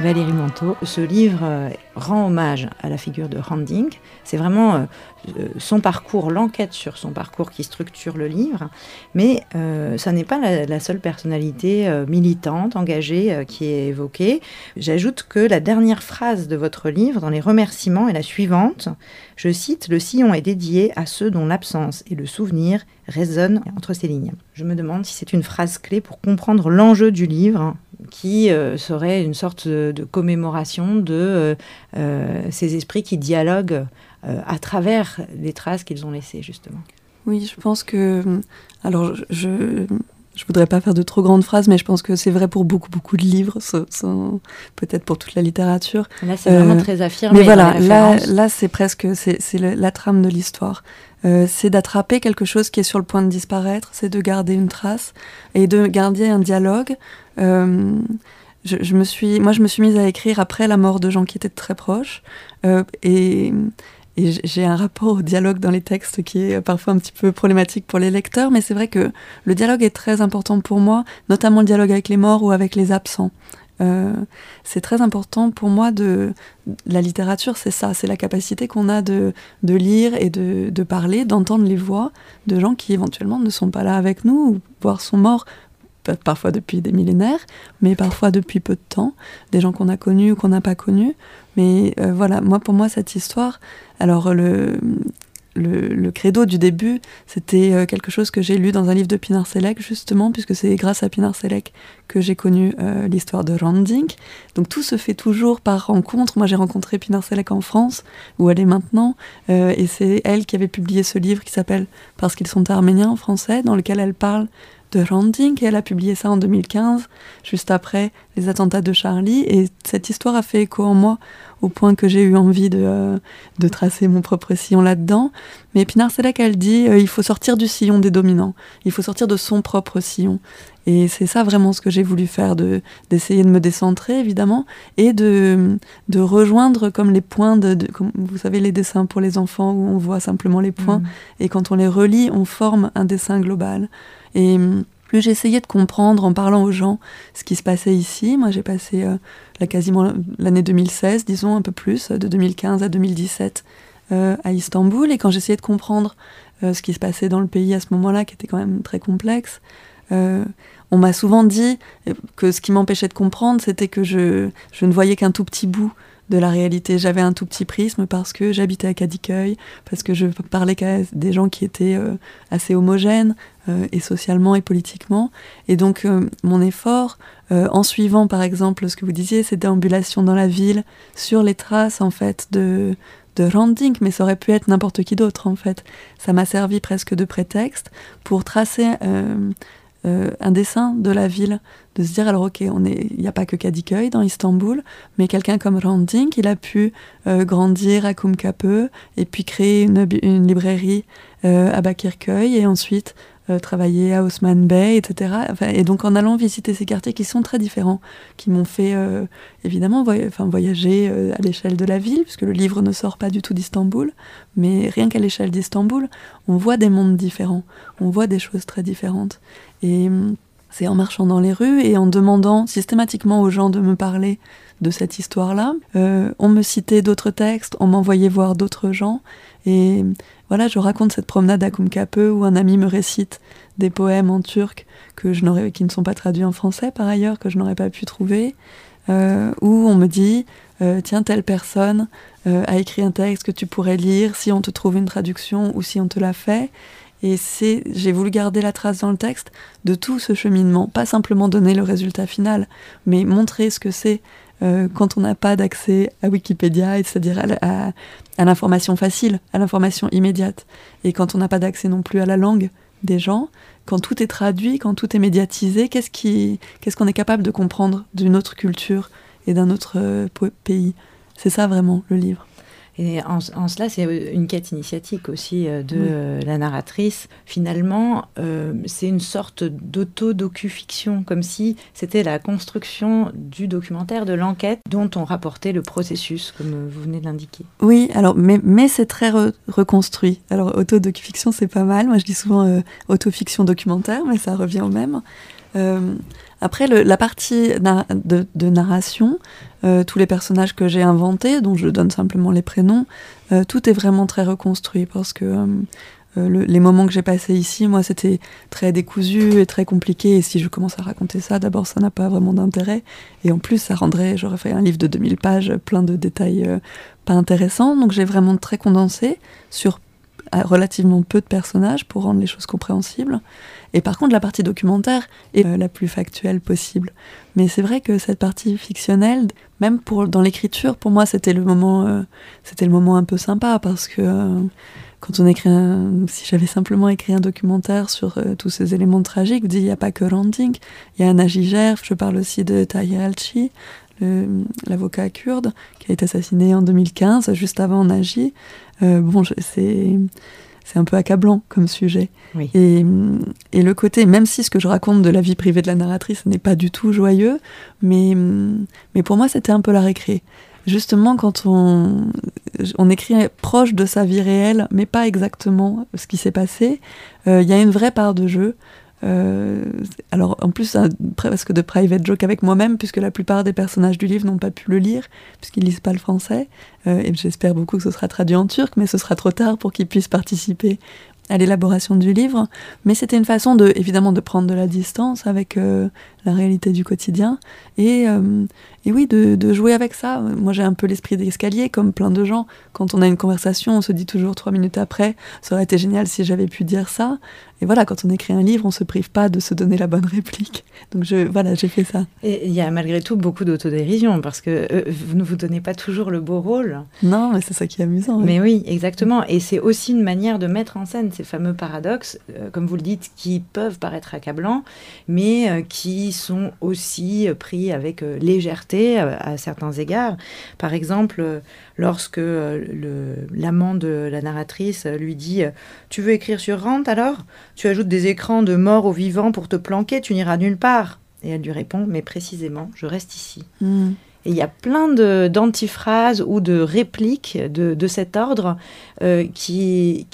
Valérie Manteau, ce livre rend hommage à la figure de Handing. C'est vraiment son parcours, l'enquête sur son parcours qui structure le livre. Mais ça n'est pas la seule personnalité militante, engagée, qui est évoquée. J'ajoute que la dernière phrase de votre livre, dans les remerciements, est la suivante. Je cite « Le sillon est dédié à ceux dont l'absence et le souvenir résonnent entre ces lignes ». Je me demande si c'est une phrase clé pour comprendre l'enjeu du livre, qui serait une sorte de commémoration de ces esprits qui dialoguent à travers les traces qu'ils ont laissées, justement. Oui, je pense que... Alors, je ne voudrais pas faire de trop grandes phrases, mais je pense que c'est vrai pour beaucoup de livres, peut-être pour toute la littérature. Là, c'est vraiment très affirmé. Mais voilà, là c'est presque... C'est la trame de l'histoire. C'est d'attraper quelque chose qui est sur le point de disparaître, c'est de garder une trace et de garder un dialogue. Je me suis mise à écrire après la mort de Jean, qui était très proche, et j'ai un rapport au dialogue dans les textes qui est parfois un petit peu problématique pour les lecteurs, mais c'est vrai que le dialogue est très important pour moi, notamment le dialogue avec les morts ou avec les absents. C'est très important pour moi la littérature, c'est ça, c'est la capacité qu'on a de lire et de parler, d'entendre les voix de gens qui éventuellement ne sont pas là avec nous, voire sont morts, parfois depuis des millénaires, mais parfois depuis peu de temps, des gens qu'on a connus ou qu'on n'a pas connus. Mais voilà, pour moi, cette histoire, alors le credo du début, c'était quelque chose que j'ai lu dans un livre de Pinar Selek, justement, puisque c'est grâce à Pinar Selek que j'ai connu l'histoire de Randing. Donc tout se fait toujours par rencontre. Moi, j'ai rencontré Pinar Selek en France, où elle est maintenant, et c'est elle qui avait publié ce livre qui s'appelle « Parce qu'ils sont arméniens » en français, dans lequel elle parle de Randing, et elle a publié ça en 2015, juste après les attentats de Charlie, et cette histoire a fait écho en moi, au point que j'ai eu envie de tracer mon propre sillon là-dedans. Mais Pinar Selek, elle dit il faut sortir du sillon des dominants, il faut sortir de son propre sillon. Et c'est ça vraiment ce que j'ai voulu faire, d'essayer de me décentrer, évidemment, et de rejoindre comme les points, comme, vous savez, les dessins pour les enfants, où on voit simplement les points, et quand on les relie, on forme un dessin global. Et plus j'essayais de comprendre, en parlant aux gens, ce qui se passait ici. Moi, j'ai passé quasiment l'année 2016, disons un peu plus, de 2015 à 2017, à Istanbul. Et quand j'essayais de comprendre ce qui se passait dans le pays à ce moment-là, qui était quand même très complexe, on m'a souvent dit que ce qui m'empêchait de comprendre, c'était que je ne voyais qu'un tout petit bout de la réalité. J'avais un tout petit prisme parce que j'habitais à Kadiköy, parce que je parlais qu'à des gens qui étaient assez homogènes, et socialement et politiquement. Et donc mon effort, en suivant par exemple ce que vous disiez, cette déambulation dans la ville, sur les traces en fait de Randing, mais ça aurait pu être n'importe qui d'autre en fait. Ça m'a servi presque de prétexte pour tracer un dessin de la ville, de se dire alors ok, il n'y a pas que Kadiköy dans Istanbul, mais quelqu'un comme Randing, il a pu grandir à Kumkapı et puis créer une librairie à Bakirköy et ensuite travailler à Osman Bey, etc. Enfin, et donc en allant visiter ces quartiers qui sont très différents, qui m'ont fait évidemment voyager à l'échelle de la ville, puisque le livre ne sort pas du tout d'Istanbul, mais rien qu'à l'échelle d'Istanbul, on voit des mondes différents, on voit des choses très différentes. Et c'est en marchant dans les rues et en demandant systématiquement aux gens de me parler de cette histoire-là. On me citait d'autres textes, on m'envoyait voir d'autres gens. Et voilà, je raconte cette promenade à Kumkapı où un ami me récite des poèmes en turc qui ne sont pas traduits en français par ailleurs, que je n'aurais pas pu trouver. Où on me dit tiens, telle personne a écrit un texte que tu pourrais lire si on te trouve une traduction ou si on te l'a fait. Et j'ai voulu garder la trace dans le texte de tout ce cheminement, pas simplement donner le résultat final, mais montrer ce que c'est quand on n'a pas d'accès à Wikipédia, c'est-à-dire à l'information facile, à l'information immédiate, et quand on n'a pas d'accès non plus à la langue des gens, quand tout est traduit, quand tout est médiatisé, qu'est-ce qu'on est capable de comprendre d'une autre culture et d'un autre pays ? C'est ça vraiment le livre. Et en cela, c'est une quête initiatique aussi de la narratrice. Finalement, c'est une sorte d'auto-docu-fiction, comme si c'était la construction du documentaire, de l'enquête, dont on rapportait le processus, comme vous venez de l'indiquer. Oui, alors, mais c'est très reconstruit. Alors, auto-docu-fiction, c'est pas mal. Moi, je dis souvent auto-fiction documentaire, mais ça revient au même. Après, la partie de narration, tous les personnages que j'ai inventés, dont je donne simplement les prénoms, tout est vraiment très reconstruit parce que les moments que j'ai passés ici, moi, c'était très décousu et très compliqué. Et si je commence à raconter ça, d'abord, ça n'a pas vraiment d'intérêt. Et en plus, j'aurais fait un livre de 2000 pages, plein de détails pas intéressants. Donc, j'ai vraiment très condensé sur relativement peu de personnages pour rendre les choses compréhensibles. Et par contre, la partie documentaire est la plus factuelle possible. Mais c'est vrai que cette partie fictionnelle, même dans l'écriture, pour moi, c'était le moment un peu sympa parce que quand on écrit si j'avais simplement écrit un documentaire sur tous ces éléments tragiques, il n'y a pas que Randing, il y a Anna Giger, je parle aussi de Taïa Alchi, l'avocat kurde qui a été assassiné en 2015, juste avant Nagy. C'est un peu accablant comme sujet. Oui. Et le côté, même si ce que je raconte de la vie privée de la narratrice n'est pas du tout joyeux, mais pour moi c'était un peu la récré. Justement, quand on écrit proche de sa vie réelle, mais pas exactement ce qui s'est passé, il y a une vraie part de jeu. Alors en plus presque de private joke avec moi-même, puisque la plupart des personnages du livre n'ont pas pu le lire puisqu'ils lisent pas le français, et j'espère beaucoup que ce sera traduit en turc, mais ce sera trop tard pour qu'ils puissent participer à l'élaboration du livre. Mais c'était une façon évidemment de prendre de la distance avec la réalité du quotidien et oui, de jouer avec ça. Moi, j'ai un peu l'esprit d'escalier comme plein de gens. Quand on a une conversation, on se dit toujours 3 minutes après, ça aurait été génial si j'avais pu dire ça. Et voilà, quand on écrit un livre, on se prive pas de se donner la bonne réplique. Donc j'ai fait ça. Et il y a malgré tout beaucoup d'autodérision parce que vous ne vous donnez pas toujours le beau rôle. Non, mais c'est ça qui est amusant. Mais oui, exactement. Et c'est aussi une manière de mettre en scène ces fameux paradoxes, comme vous le dites, qui peuvent paraître accablants, mais qui sont aussi pris avec légèreté à certains égards. Par exemple, lorsque l'amant de la narratrice lui dit « Tu veux écrire sur Hrant alors ? Tu ajoutes des écrans de mort aux vivants pour te planquer, tu n'iras nulle part !» Et elle lui répond « Mais précisément, je reste ici. » Et il y a plein d'antiphrases ou de répliques de cet ordre qui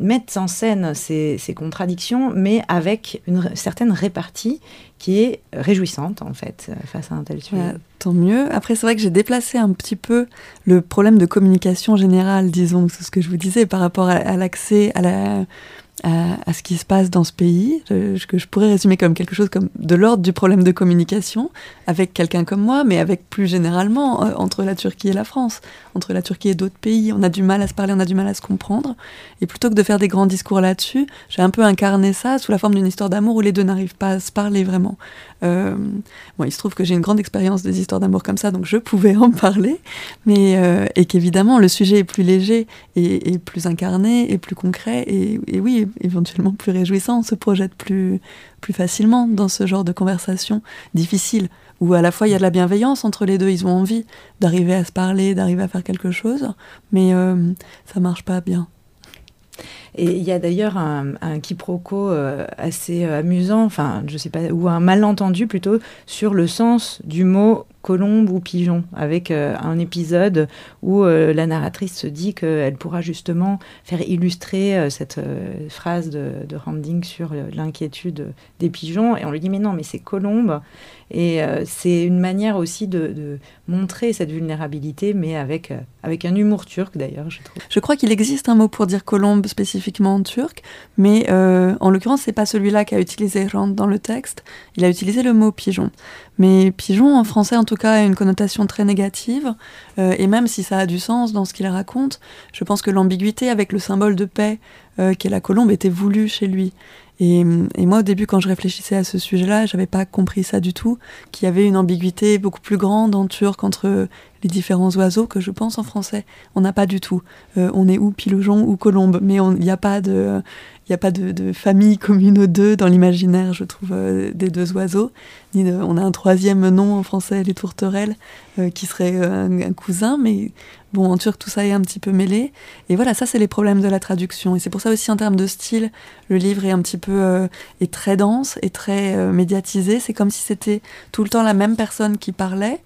mettent en scène ces contradictions, mais avec une certaine répartie qui est réjouissante, en fait, face à un tel sujet. Ah, tant mieux. Après, c'est vrai que j'ai déplacé un petit peu le problème de communication générale, disons, c'est ce que je vous disais, par rapport à l'accès à ce qui se passe dans ce pays, que je pourrais résumer comme quelque chose comme de l'ordre du problème de communication avec quelqu'un comme moi, mais avec plus généralement entre la Turquie et la France, entre la Turquie et d'autres pays. On a du mal à se parler, on a du mal à se comprendre. Et plutôt que de faire des grands discours là-dessus, j'ai un peu incarné ça sous la forme d'une histoire d'amour où les deux n'arrivent pas à se parler vraiment. Bon, il se trouve que j'ai une grande expérience des histoires d'amour comme ça, donc je pouvais en parler, et qu'évidemment le sujet est plus léger et plus incarné et plus concret et oui, éventuellement plus réjouissant. On se projette plus facilement dans ce genre de conversation difficile où à la fois il y a de la bienveillance entre les deux, ils ont envie d'arriver à se parler, d'arriver à faire quelque chose, mais ça marche pas bien. Et il y a d'ailleurs un quiproquo assez amusant, enfin je sais pas, ou un malentendu plutôt, sur le sens du mot colombe ou pigeon, avec un épisode où la narratrice se dit qu'elle pourra justement faire illustrer cette phrase de Handing sur l'inquiétude des pigeons, et on lui dit mais non, mais c'est colombe, et c'est une manière aussi de montrer cette vulnérabilité, mais avec un humour turc d'ailleurs, je trouve. Je crois qu'il existe un mot pour dire colombe spécifiquement en turc, mais en l'occurrence c'est pas celui-là qu'a utilisé Hrant dans le texte, il a utilisé le mot pigeon. Mais pigeon, en français en tout cas, a une connotation très négative, et même si ça a du sens dans ce qu'il raconte, je pense que l'ambiguïté avec le symbole de paix qu'est la colombe était voulue chez lui. Et moi, au début, quand je réfléchissais à ce sujet-là, j'avais pas compris ça du tout, qu'il y avait une ambiguïté beaucoup plus grande en turc entre les différents oiseaux que je pense en français. On n'a pas du tout. On est ou pigeon ou colombe, mais il n'y a pas de... Il n'y a pas de famille commune aux deux dans l'imaginaire, je trouve, des deux oiseaux. On a un troisième nom en français, les tourterelles, qui serait un cousin, mais bon, en turc, tout ça est un petit peu mêlé. Et voilà, ça, c'est les problèmes de la traduction. Et c'est pour ça aussi, en termes de style, le livre est un petit peu est très dense, est très médiatisé. C'est comme si c'était tout le temps la même personne qui parlait.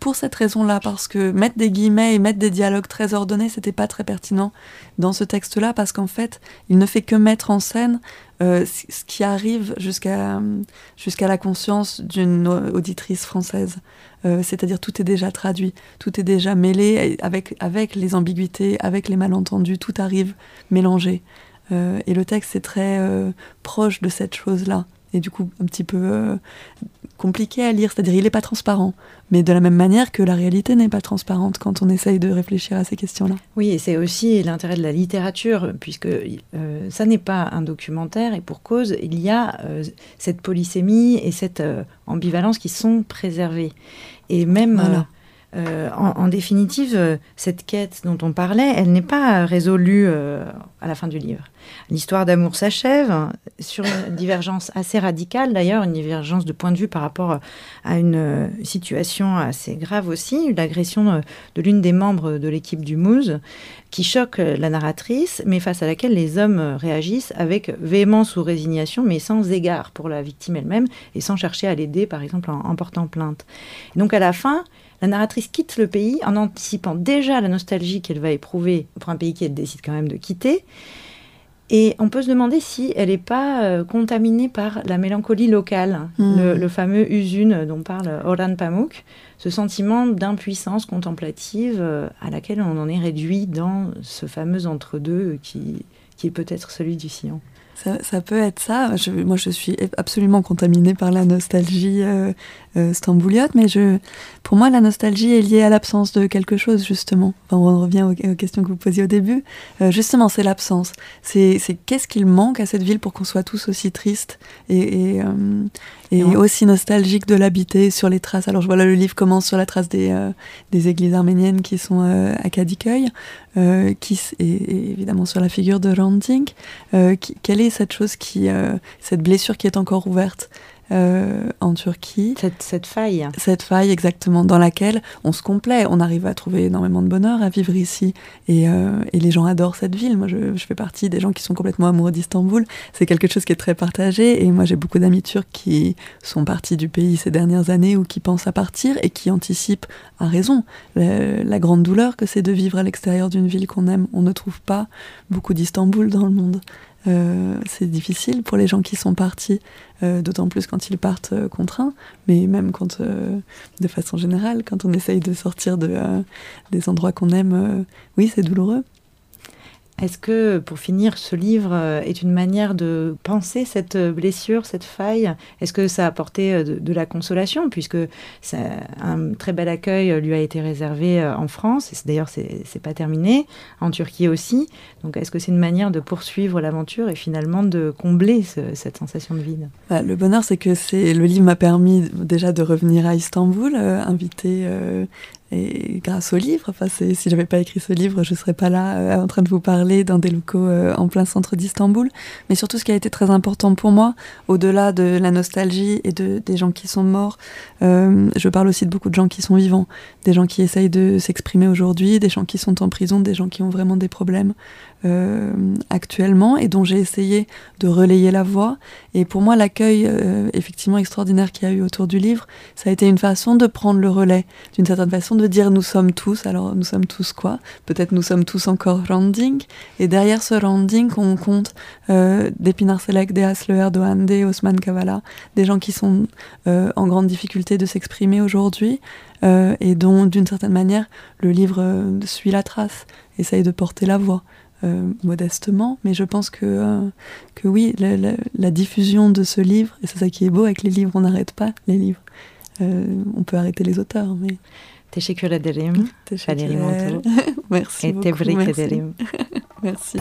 Pour cette raison-là, parce que mettre des guillemets et mettre des dialogues très ordonnés, c'était pas très pertinent dans ce texte-là, parce qu'en fait, il ne fait que mettre en scène ce qui arrive jusqu'à la conscience d'une auditrice française. C'est-à-dire tout est déjà traduit, tout est déjà mêlé, avec les ambiguïtés, avec les malentendus, tout arrive mélangé. Et le texte est très proche de cette chose-là. Et du coup, un petit peu compliqué à lire, c'est-à-dire il n'est pas transparent. Mais de la même manière que la réalité n'est pas transparente quand on essaye de réfléchir à ces questions-là. Oui, et c'est aussi l'intérêt de la littérature, puisque ça n'est pas un documentaire, et pour cause, il y a cette polysémie et cette ambivalence qui sont préservées. Et même... Voilà. En définitive, cette quête dont on parlait, elle n'est pas résolue à la fin du livre. L'histoire d'amour s'achève sur une divergence assez radicale, d'ailleurs, une divergence de point de vue par rapport à une situation assez grave aussi, l'agression de l'une des membres de l'équipe du Mouze, qui choque la narratrice, mais face à laquelle les hommes réagissent avec véhémence ou résignation, mais sans égard pour la victime elle-même, et sans chercher à l'aider, par exemple, en portant plainte. Et donc à la fin... La narratrice quitte le pays en anticipant déjà la nostalgie qu'elle va éprouver pour un pays qu'elle décide quand même de quitter. Et on peut se demander si elle n'est pas contaminée par la mélancolie locale, le fameux usune dont parle Orhan Pamuk, ce sentiment d'impuissance contemplative à laquelle on en est réduit dans ce fameux entre-deux qui est peut-être celui du Sion. Ça peut être ça. Moi, je suis absolument contaminée par la nostalgie stambouliote, mais pour moi, la nostalgie est liée à l'absence de quelque chose, justement. Enfin, on revient aux questions que vous posiez au début. Justement, c'est l'absence. C'est qu'est-ce qu'il manque à cette ville pour qu'on soit tous aussi tristes et aussi nostalgiques de l'habiter sur les traces. Alors, voilà, le livre commence sur la trace des églises arméniennes qui sont à Kadiköy, et évidemment sur la figure de Hrant Dink. Quelle est cette chose cette blessure qui est encore ouverte en Turquie, cette faille exactement, dans laquelle on se complaît, on arrive à trouver énormément de bonheur à vivre ici, et les gens adorent cette ville. Moi, je fais partie des gens qui sont complètement amoureux d'Istanbul. C'est quelque chose qui est très partagé, et moi j'ai beaucoup d'amis turcs qui sont partis du pays ces dernières années, ou qui pensent à partir et qui anticipent à raison la grande douleur que c'est de vivre à l'extérieur d'une ville qu'on aime. On ne trouve pas beaucoup d'Istanbul dans le monde. C'est difficile pour les gens qui sont partis, d'autant plus quand ils partent contraints, mais même quand, de façon générale, quand on essaye de sortir des endroits qu'on aime, oui, c'est douloureux. Est-ce que, pour finir, ce livre est une manière de penser cette blessure, cette faille ? Est-ce que ça a apporté de la consolation, puisque un très bel accueil lui a été réservé en France, et d'ailleurs, c'est pas terminé, en Turquie aussi. Donc, est-ce que c'est une manière de poursuivre l'aventure et finalement de combler cette sensation de vide ? Le bonheur, c'est que le livre m'a permis déjà de revenir à Istanbul, invitée... Et grâce au livre, si j'avais pas écrit ce livre, je serais pas là en train de vous parler dans des locaux en plein centre d'Istanbul. Mais surtout, ce qui a été très important pour moi, au-delà de la nostalgie et des gens qui sont morts, je parle aussi de beaucoup de gens qui sont vivants, des gens qui essayent de s'exprimer aujourd'hui, des gens qui sont en prison, des gens qui ont vraiment des problèmes actuellement, et dont j'ai essayé de relayer la voix. Et pour moi, l'accueil effectivement extraordinaire qu'il y a eu autour du livre, ça a été une façon de prendre le relais, d'une certaine façon de dire nous sommes tous. Alors nous sommes tous quoi ? Peut-être nous sommes tous encore Randing, et derrière ce Randing on compte des Pinar Selek, des Aslı Erdoğan, des Osman Kavala, des gens qui sont en grande difficulté de s'exprimer aujourd'hui, et dont d'une certaine manière le livre suit la trace, essaye de porter la voix. Modestement, mais je pense que oui, la diffusion de ce livre, et c'est ça qui est beau avec les livres, on n'arrête pas les livres. On peut arrêter les auteurs, mais... Teşekkür ederim. Valérie Manteau. Merci beaucoup. Merci. Merci.